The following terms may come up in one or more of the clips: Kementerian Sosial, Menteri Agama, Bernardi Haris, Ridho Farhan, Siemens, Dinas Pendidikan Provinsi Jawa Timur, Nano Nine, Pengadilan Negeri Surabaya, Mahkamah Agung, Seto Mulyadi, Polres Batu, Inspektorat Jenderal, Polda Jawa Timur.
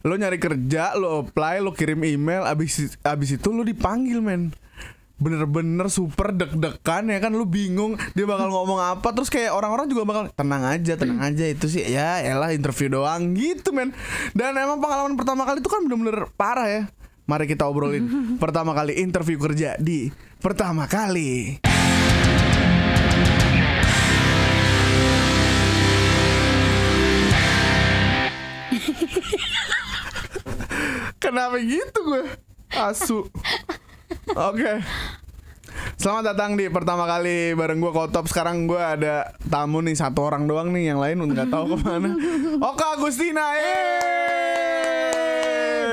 Lo nyari kerja, lo apply, lo kirim email, abis itu lo dipanggil, men. Bener-bener super deg-degan ya kan, lu bingung dia bakal ngomong apa, terus kayak orang-orang juga bakal tenang aja itu sih ya elah interview doang gitu, men. Dan emang pengalaman pertama kali itu kan bener-bener parah ya. Mari kita obrolin pertama kali interview kerja di pertama kali. Kenapa gitu gue? Asu. Oke. Selamat datang di pertama kali bareng gue Kotop. Sekarang gue ada tamu nih, satu orang doang nih, yang lain nggak tahu kemana. Oka Agustina,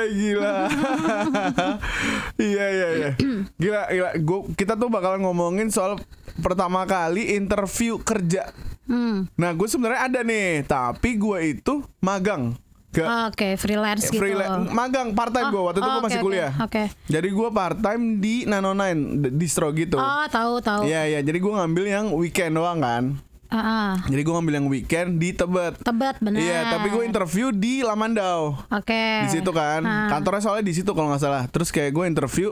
gila. Iya. Gila. Kita tuh bakal ngomongin soal pertama kali interview kerja. Nah, gue sebenarnya ada nih, tapi gue itu magang. Freelance gitu. Magang part time gue waktu itu gue masih kuliah. Okay. Jadi gue part time di Nano Nine, distro gitu. Oh, tahu. Iya, jadi gue ngambil yang weekend doang kan. Jadi gue ngambil yang weekend di Tebet. Tebet benar. Iya, tapi gue interview di Lamandau. Oke. Di situ kan. Kantornya soalnya di situ kalau enggak salah. Terus kayak gue interview,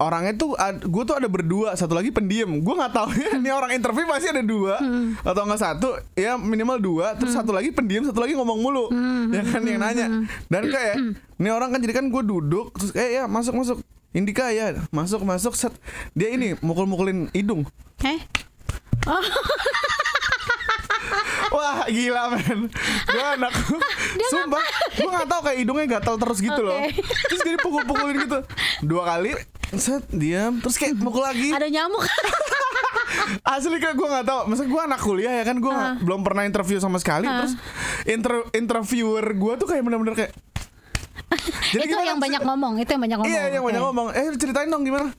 orangnya tuh gue tuh ada berdua, satu lagi pendiam. Gue nggak tahu ya, ini orang interview pasti ada dua atau nggak satu, ya minimal dua. Terus satu lagi pendiam, satu lagi ngomong mulu, ya kan yang nanya. Dan kayak ini orang kan, jadi kan gue duduk terus ya masuk Indika ya masuk set. Dia ini mukul-mukulin hidung. Oh. Wah gila, men. Gue anak sumpah, gue nggak tahu kayak hidungnya gatal terus gitu loh. Terus jadi pukul-pukulin gitu dua kali. Set, diam, terus kayak mukul lagi. Ada nyamuk. Asli kan gue gak tahu. Maksudnya gue anak kuliah ya kan, gue belum pernah interview sama sekali. Terus interviewer gue tuh kayak benar-benar kayak jadi itu yang banyak ngomong. Iya, yang banyak ngomong. Ceritain dong gimana.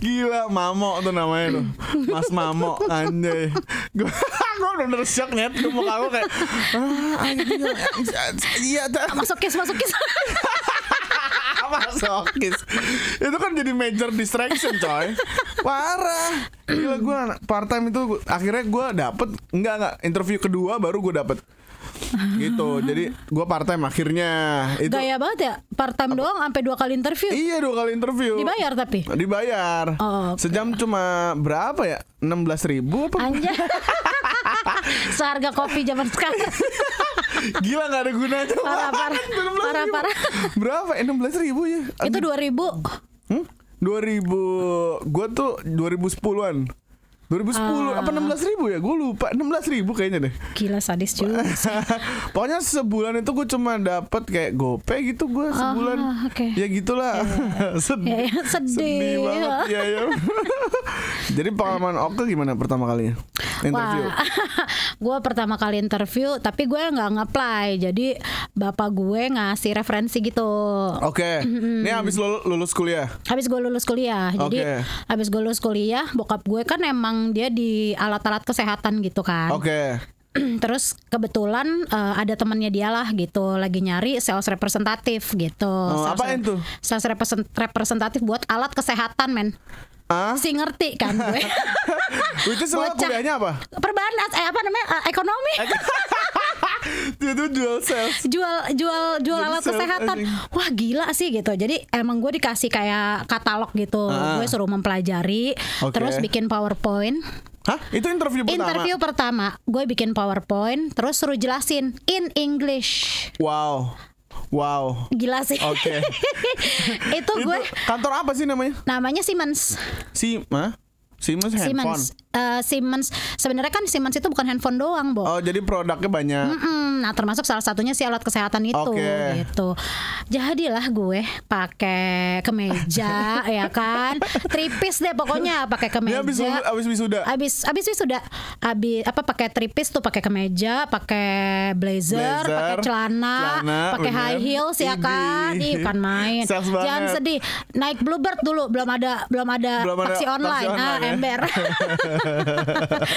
Gila, Mamo tuh namanya tuh, Mas Mamo. Anjay, gue bener-bener shock net. Gue muka gue kayak iya, Masukis masokis. Itu kan jadi major distraction, coy. Parah. Gila, gue part time itu akhirnya gue dapet enggak interview kedua baru gue dapet. Gitu. Jadi gue part time akhirnya. Itu gaya banget ya, part time doang sampai 2 kali interview. Iya, 2 kali interview. Dibayar tapi? Dibayar. Oh, okay. Sejam cuma berapa ya? 16.000 apa? Anjay. Seharga kopi zaman sekarang. Gila, gak ada gunanya. Parah. Berapa? 16.000 ya? Itu 2.000. 2.000. Gue tuh 2010-an. 2010 apa 16.000 ya? Gue lupa. 16.000 kayaknya deh. Gila, sadis juga. Pokoknya sebulan itu gue cuma dapat kayak gope gitu gue sebulan. Okay. Ya gitulah. Sedih banget. Ya. Jadi pengalaman Oke gimana pertama kali interview? Wah, gue pertama kali interview tapi gue nggak nge-apply. Jadi bapak gue ngasih referensi gitu. Oke. Ini habis lulus kuliah. Habis gue lulus kuliah. Jadi habis gue lulus kuliah, bokap gue kan emang dia di alat-alat kesehatan gitu kan. Oke. Terus kebetulan ada temannya dia lah gitu, lagi nyari sales representatif gitu. Apain tuh? Sales representatif buat alat kesehatan, men. Si ngerti kan gue. Itu semua kuliahnya apa? Perbanas, ekonomi. Itu jual sales. Jual alat kesehatan. Wah gila sih gitu. Jadi emang gue dikasih kayak katalog gitu. Gue suruh mempelajari. Terus bikin PowerPoint. Itu interview pertama? Interview pertama gue bikin PowerPoint, terus suruh jelasin in English. Wow. Gila sih. Oke. Itu gue. Kantor apa sih namanya? Namanya Siemens. Siemens handphone. Siemens. Sebenarnya kan Siemens itu bukan handphone doang, Bo. Oh, jadi produknya banyak. Nah, termasuk salah satunya si alat kesehatan itu. Gitu. Jadilah gue pakai kemeja, ya kan? Tripis deh pokoknya, pakai kemeja. Ya, habis wisuda. Habis wisuda. Habis apa pakai tripis tuh, pakai kemeja, pakai blazer, pakai celana, pakai high heels ya kan? Ih, bukan main. Jangan sedih. Naik Bluebird dulu, belum ada taksi online. Ember.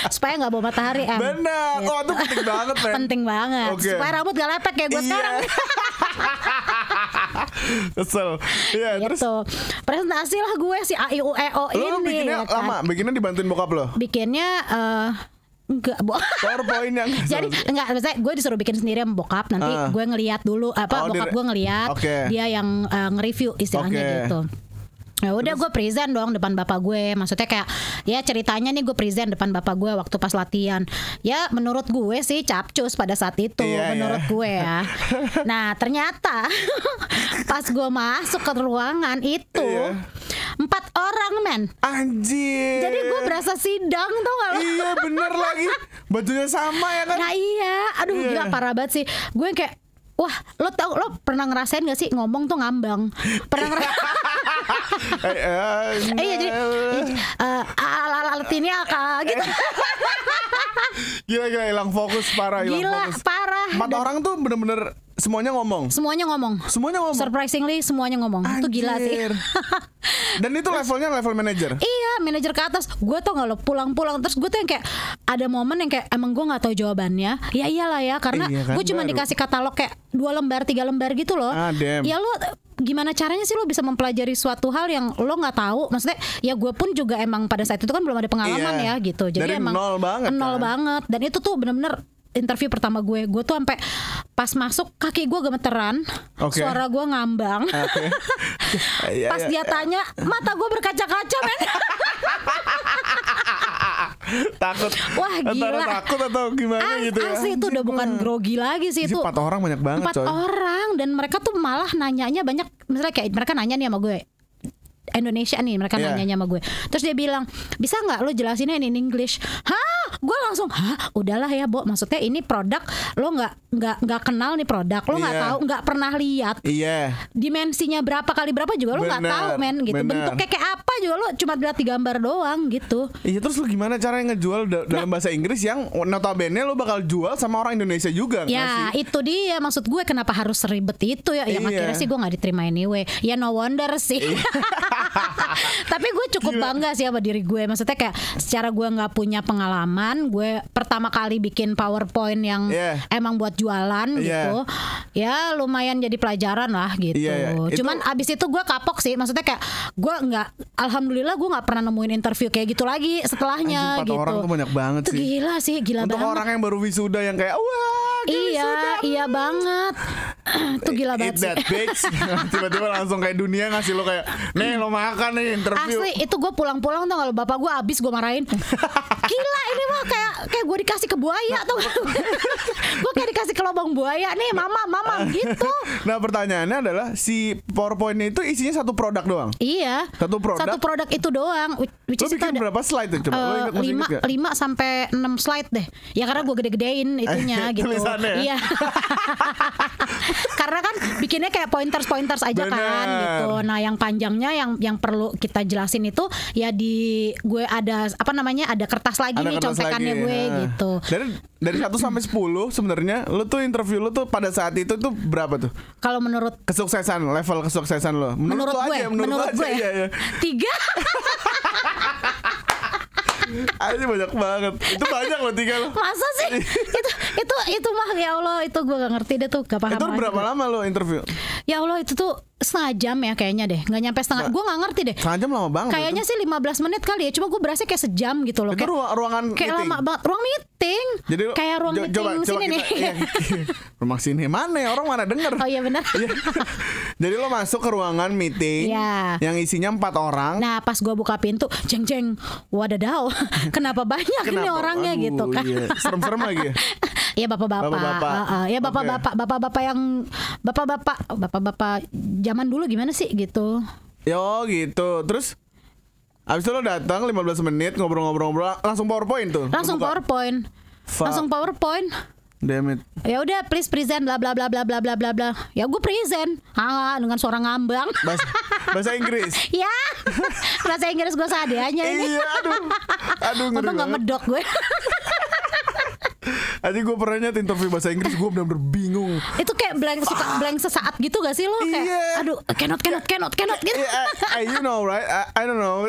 Supaya gak bawa matahari. Bener gitu. Itu penting banget, men. Penting banget. Supaya rambut gak lepek kayak gue sekarang. Kesel. Ya, gitu. Terus presentasi lah gue si A I U E O ini. Lo bikinnya ya kan? Lama? Bikinnya dibantuin bokap lo? Bikinnya Enggak, PowerPoint yang jadi enggak, misalnya gue disuruh bikin sendiri sama bokap. Nanti gue ngelihat dulu apa bokap gue ngelihat, dia yang nge-review istilahnya gitu. Ya udah gue present dong depan bapak gue. Maksudnya kayak ya ceritanya nih gue present depan bapak gue waktu pas latihan. Ya menurut gue sih capcus pada saat itu, menurut gue ya. Nah ternyata pas gue masuk ke ruangan itu 4 orang men. Anjir. Jadi gue berasa sidang tuh kalau iya bener lagi bajunya sama ya kan. Nah iya. Aduh gila parah banget sih. Gue kayak wah lo tau, lo pernah ngerasain gak sih ngomong tuh ngambang? Pernah ngerasain? Iya jadi alat ini akal gitu. Gila hilang fokus parah. Gila parah. 4 orang tuh bener-bener semuanya ngomong. Semuanya ngomong. Surprisingly semuanya ngomong. Anjir. Itu gila sih. Dan itu levelnya level manajer. Iya, manajer ke atas. Gue tau gak lo pulang-pulang terus gue tuh yang kayak ada momen yang kayak emang gue gak tahu jawabannya. Ya iyalah ya karena iya, kan, gue cuma dikasih katalog kayak 2 lembar 3 lembar gitu loh. Ya lo gimana caranya sih lo bisa mempelajari suatu hal yang lo gak tahu. Maksudnya ya gue pun juga emang pada saat itu kan belum ada pengalaman ya gitu. Jadi dari emang nol banget. Dan itu tuh bener-bener interview pertama gue tuh sampai pas masuk kaki gue gemeteran, suara gue ngambang. Pas dia tanya, mata gue berkaca-kaca men. Takut. Wah gila. Takut atau gimana gitu ya. Asli itu udah bukan grogi lagi sih itu. 4 orang banyak banget. 4 orang dan mereka tuh malah nanyanya banyak. Misalnya kayak mereka nanya nih sama gue. Indonesia nih mereka nanya sama gue. Terus dia bilang, bisa gak lo jelasinnya in English? Hah? Gue langsung udahlah ya Bo. Maksudnya ini produk lo gak kenal nih produk. Lo gak tahu, gak pernah lihat. Dimensinya berapa kali berapa juga lo gak tahu men gitu. Bentuknya kayak apa juga lo cuma lihat di gambar doang gitu. Iya terus lo gimana caranya ngejual dalam bahasa Inggris yang notabene lo bakal jual sama orang Indonesia juga. Ya itu dia maksud gue kenapa harus seribet itu ya. Yang akhirnya sih gue gak diterima anyway. Ya no wonder sih. Tapi gue cukup bangga sih sama diri gue. Maksudnya kayak secara gue gak punya pengalaman, gue pertama kali bikin PowerPoint yang emang buat jualan gitu. Ya lumayan jadi pelajaran lah gitu. Cuman abis itu gue kapok sih. Maksudnya kayak gue gak, alhamdulillah gue gak pernah nemuin interview kayak gitu lagi setelahnya. 4 gitu. Orang tuh banyak banget itu sih. Gila sih gila. Untuk banget. Orang yang baru wisuda yang kayak wah iya iya banget. Itu gila banget sih. Tiba-tiba langsung kayak dunia ngasih lo kayak nih lo makan nih interview. Asli itu gue pulang-pulang tuh kalau bapak gue abis gue marahin. Gila ini mah kayak gue dikasih ke buaya tuh. Gue kayak dikasih ke lubang buaya nih mama gitu. Nah pertanyaannya adalah si PowerPoint-nya itu isinya satu produk doang. Iya. Satu produk itu doang. Lo bikin berapa slide tuh coba? 5 sampai 6 slide deh. Ya karena gue gede-gedein itunya gitu. Iya. Karena kan bikinnya kayak pointers-pointers aja kan gitu. Nah yang panjangnya yang perlu kita jelasin itu ya di gue ada apa namanya ada kertas lagi ada nih contekannya gue gitu. Dari 1 sampai 10 sebenarnya lu tuh interview lu tuh pada saat itu tuh berapa tuh? Kalau menurut kesuksesan level kesuksesan lo. Menurut gue 3. Aja banyak banget. Itu banyak loh 3 lo. Masa sih? Itu mah ya Allah itu gue gak ngerti deh tuh gak paham. Itu berapa lama lo interview? Ya Allah itu tuh 1/2 jam ya kayaknya deh. Gak nyampe setengah. Gue gak ngerti deh. 1/2 jam lama banget. Kayaknya sih 15 menit kali ya. Cuma gue berasa kayak 1 jam gitu loh. Itu ruangan meeting. Kayak lama banget. Ruang meeting. Jadi kayak ruang meeting sini nih. Rumah sini mana ya orang mana denger. Oh iya benar. Jadi lo masuk ke ruangan meeting yang isinya 4 orang. Nah pas gue buka pintu jeng-jeng wadadau. Kenapa banyak ini orangnya gitu kan. Serem-serem lagi ya. Iya bapak-bapak. Iya bapak-bapak. Bapak-bapak zaman dulu gimana sih gitu. Yo gitu. Terus abis itu lo datang 15 menit ngobrol-ngobrol. Langsung PowerPoint tuh. Langsung PowerPoint. Damn it. Ya udah please present bla bla bla bla bla bla bla. Ya gue present. Dengan suara ngambang. Bahasa Inggris. Ya. Bahasa Inggris gue seadanya ini. Iya aduh. Untung gak medok gue. Aja gue pernah nyat interview bahasa Inggris gue benar-benar bingung. Itu kayak blank sesaat gitu gak sih lo kayak aduh cannot gitu. You know right? I don't know.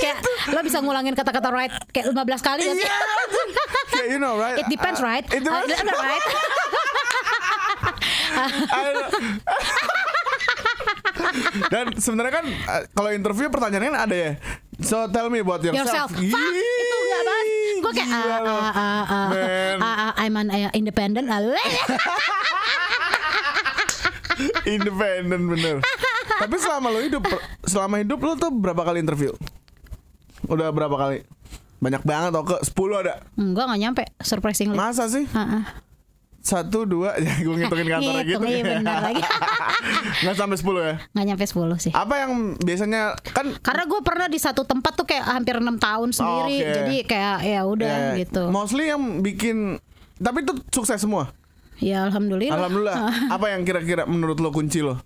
Kayak lo bisa ngulangin kata-kata right kayak 15 kali gak sih? Kayak you know right? It depends right? It depends right? Dan sebenarnya kan kalau interview pertanyaannya ada ya. So tell me about yourself. Itu enggak banget. gue kayak I'm an independent. Independent bener. Tapi selama hidup lo tuh berapa kali interview? Udah berapa kali? Banyak banget, atau ke 10 ada? Enggak, gak nyampe, surprisingly. Masa sih? Satu, dua, ya gue ngitungin kantornya gitu. Iya bener lagi. Gak sampai 10 ya? Gak nyampe 10 sih. Apa yang biasanya kan? Karena gue pernah di satu tempat tuh kayak hampir 6 tahun sendiri, okay. Jadi kayak ya udah gitu. Mostly yang bikin, tapi itu sukses semua? Ya alhamdulillah. Alhamdulillah. Apa yang kira-kira menurut lo kunci lo?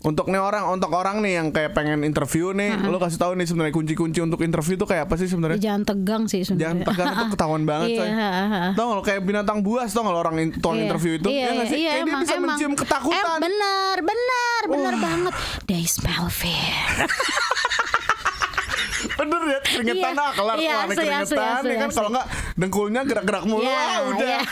Untuk orang nih yang kayak pengen interview nih, lo kasih tahu nih sebenarnya kunci-kunci untuk interview tuh kayak apa sih sebenarnya? Jangan tegang sih sebenarnya. Jangan tegang itu ketahuan banget coy. Tau nggak kayak binatang buas tau nggak orang interview itu? Iya nggak sih? Kayak dia bisa mencium ketakutan. Benar banget. They smell fear. Bener ya, keringetan lah, kelar keringetan ya kan, kalau enggak dengkulnya gerak-gerak mulu udah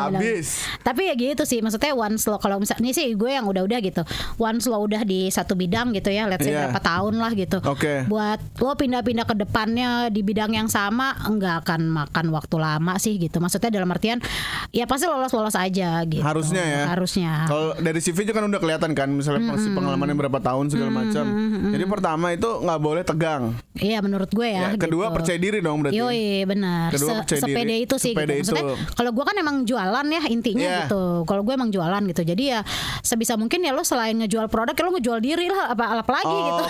habis. Tapi ya gitu sih, maksudnya once lo kalau misalnya ini sih gue yang udah-udah gitu, once lo udah di satu bidang gitu ya, let's say berapa tahun lah gitu, buat lo pindah-pindah ke depannya di bidang yang sama enggak akan makan waktu lama sih gitu. Maksudnya dalam artian ya pasti lolos-lolos aja gitu. Harusnya ya. Harusnya. Kalau dari CV juga kan udah kelihatan kan, misalnya pengalamannya berapa tahun segala macam. Jadi pertama itu nggak boleh tegang. Iya menurut gue ya. Kedua gitu. Percaya diri dong berarti. Yoi benar. Sepede itu sih sepede gitu. Maksudnya kalau gue kan emang jualan ya intinya gitu. Kalau gue emang jualan gitu. Jadi ya sebisa mungkin ya lo selain ngejual produk ya lo ngejual diri lah apa lagi gitu.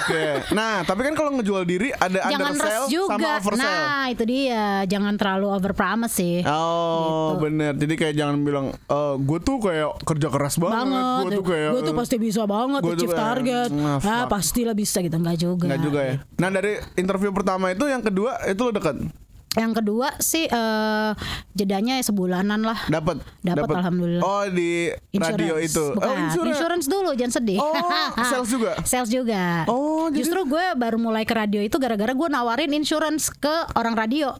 Nah tapi kan kalau ngejual diri ada undersell sama oversell. Nah itu dia, jangan terlalu overpromise sih. Oh gitu. Benar. Jadi kayak jangan bilang gue tuh kayak kerja keras banget. Gue tuh pasti bisa banget achieve target. Nah pastilah bisa gitu. Enggak juga ya. Nah dari interview pertama itu yang kedua itu lo dekat? Yang kedua sih jedanya sebulanan lah. Dapat alhamdulillah. Oh di insurance. Radio itu. Bukan, insurance dulu jangan sedih. Oh sales juga. Oh jadi... Justru gue baru mulai ke radio itu gara-gara gue nawarin insurance ke orang radio.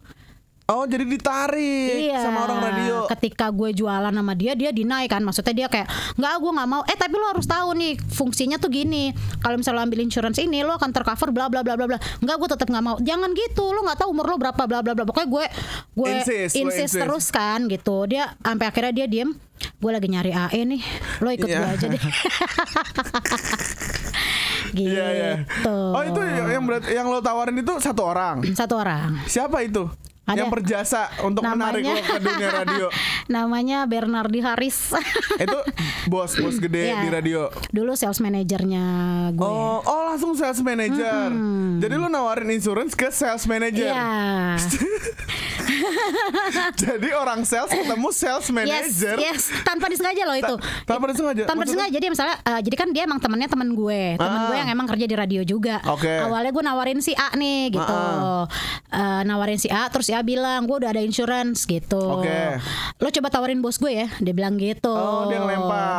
Oh jadi ditarik sama orang radio. Ketika gue jualan sama dia deny kan. Maksudnya dia kayak enggak, gue gak mau. Tapi lo harus tahu nih fungsinya tuh gini. Kalau misalnya lo ambil insurance ini lo akan tercover bla bla bla bla bla. Enggak, gue tetap gak mau. Jangan gitu, lo gak tahu umur lo berapa bla bla bla. Pokoknya gue insist terus kan gitu. Dia sampai akhirnya dia diem. Gue lagi nyari AE nih, lo ikut gue aja deh. Gitu. Oh itu yang lo tawarin itu satu orang. Siapa itu? Ada. Yang berjasa untuk menarik lo ke dunia radio. Namanya Bernardi Haris. Itu bos gede di radio. Dulu sales manajernya gue. Oh langsung sales manager. Jadi lo nawarin insurance ke sales manager. Iya. Jadi orang sales ketemu sales manager. Yes. Tanpa disengaja loh itu. Tanpa disengaja. Jadi misalnya jadi kan dia emang temannya teman gue. Teman gue yang emang kerja di radio juga. Awalnya gue nawarin si A nih gitu. Nawarin si A terus ya bilang gue udah ada insurance gitu. Lo coba tawarin bos gue ya, dia bilang gitu. Oh dia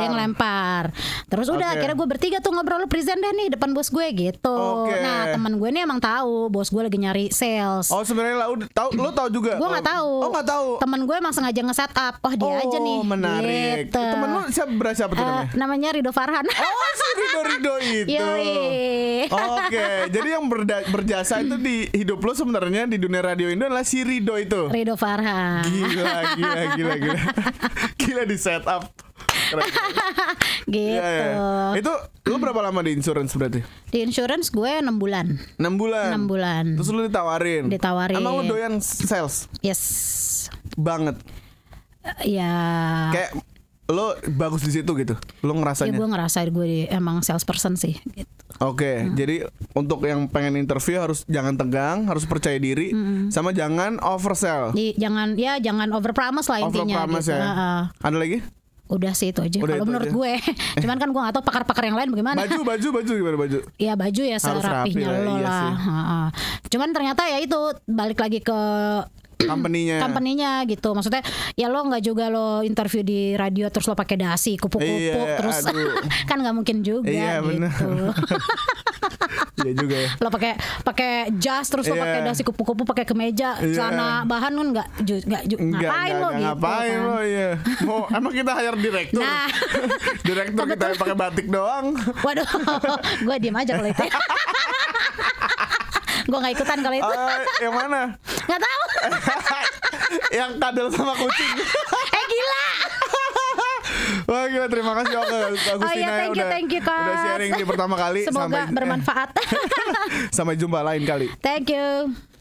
ngelempar. Terus udah akhirnya gue bertiga tuh ngobrol, lo present deh nih depan bos gue gitu. Nah teman gue nih emang tahu bos gue lagi nyari sales. Oh sebenarnya lo tahu juga. Gue nggak tahu. Oh nggak tahu. Teman gue emang sengaja nge-set up. Oh dia aja nih. Oh menarik. Gitu. Temen lo siapa tuh namanya? Namanya Ridho Farhan. Oh si Ridho itu. Jadi yang berjasa itu di hidup lo sebenarnya di dunia radio Indo adalah si Ridho itu. Ridho Farhan. Gila. Gila di setup. Gitu. Ya. Itu lu berapa lama di insurance berarti? Di insurance gue 6 bulan. Terus lu ditawarin. Emang lu doyan sales? Yes. Banget. Ya. Kayak lo bagus di situ gitu, lo ngerasanya? Ya gue ngerasain gue emang salesperson sih. Gitu. Jadi untuk yang pengen interview harus jangan tegang, harus percaya diri, sama jangan oversell. Jangan overpromise lah intinya. Overpromise gitu. Ada lagi? Udah sih itu aja kalau menurut gue. Cuman kan gue gak tahu pakar-pakar yang lain bagaimana. Baju gimana baju? Ya baju ya serapihnya lo lah. Cuman ternyata ya itu balik lagi ke company-nya gitu. Maksudnya ya lo gak juga lo interview di radio terus lo pakai dasi kupuk-kupuk terus kan gak mungkin juga gitu. Iya juga ya. Lo pakai jas terus lo pakai dasi kupu-kupu, pakai kemeja, celana bahan kan ngapain lo iya. Mau emang kita hire direktur. Nah, direktur kita pakai batik doang. Waduh. Gue diem aja kalau itu. Gue gak ikutan kalau itu. Yang mana? Gak tahu. Yang kadal sama kucing. Gila. Wah gila, terima kasih Agustina. Udah sharing di pertama kali. Semoga bermanfaat. Sampai jumpa lain kali. Thank you.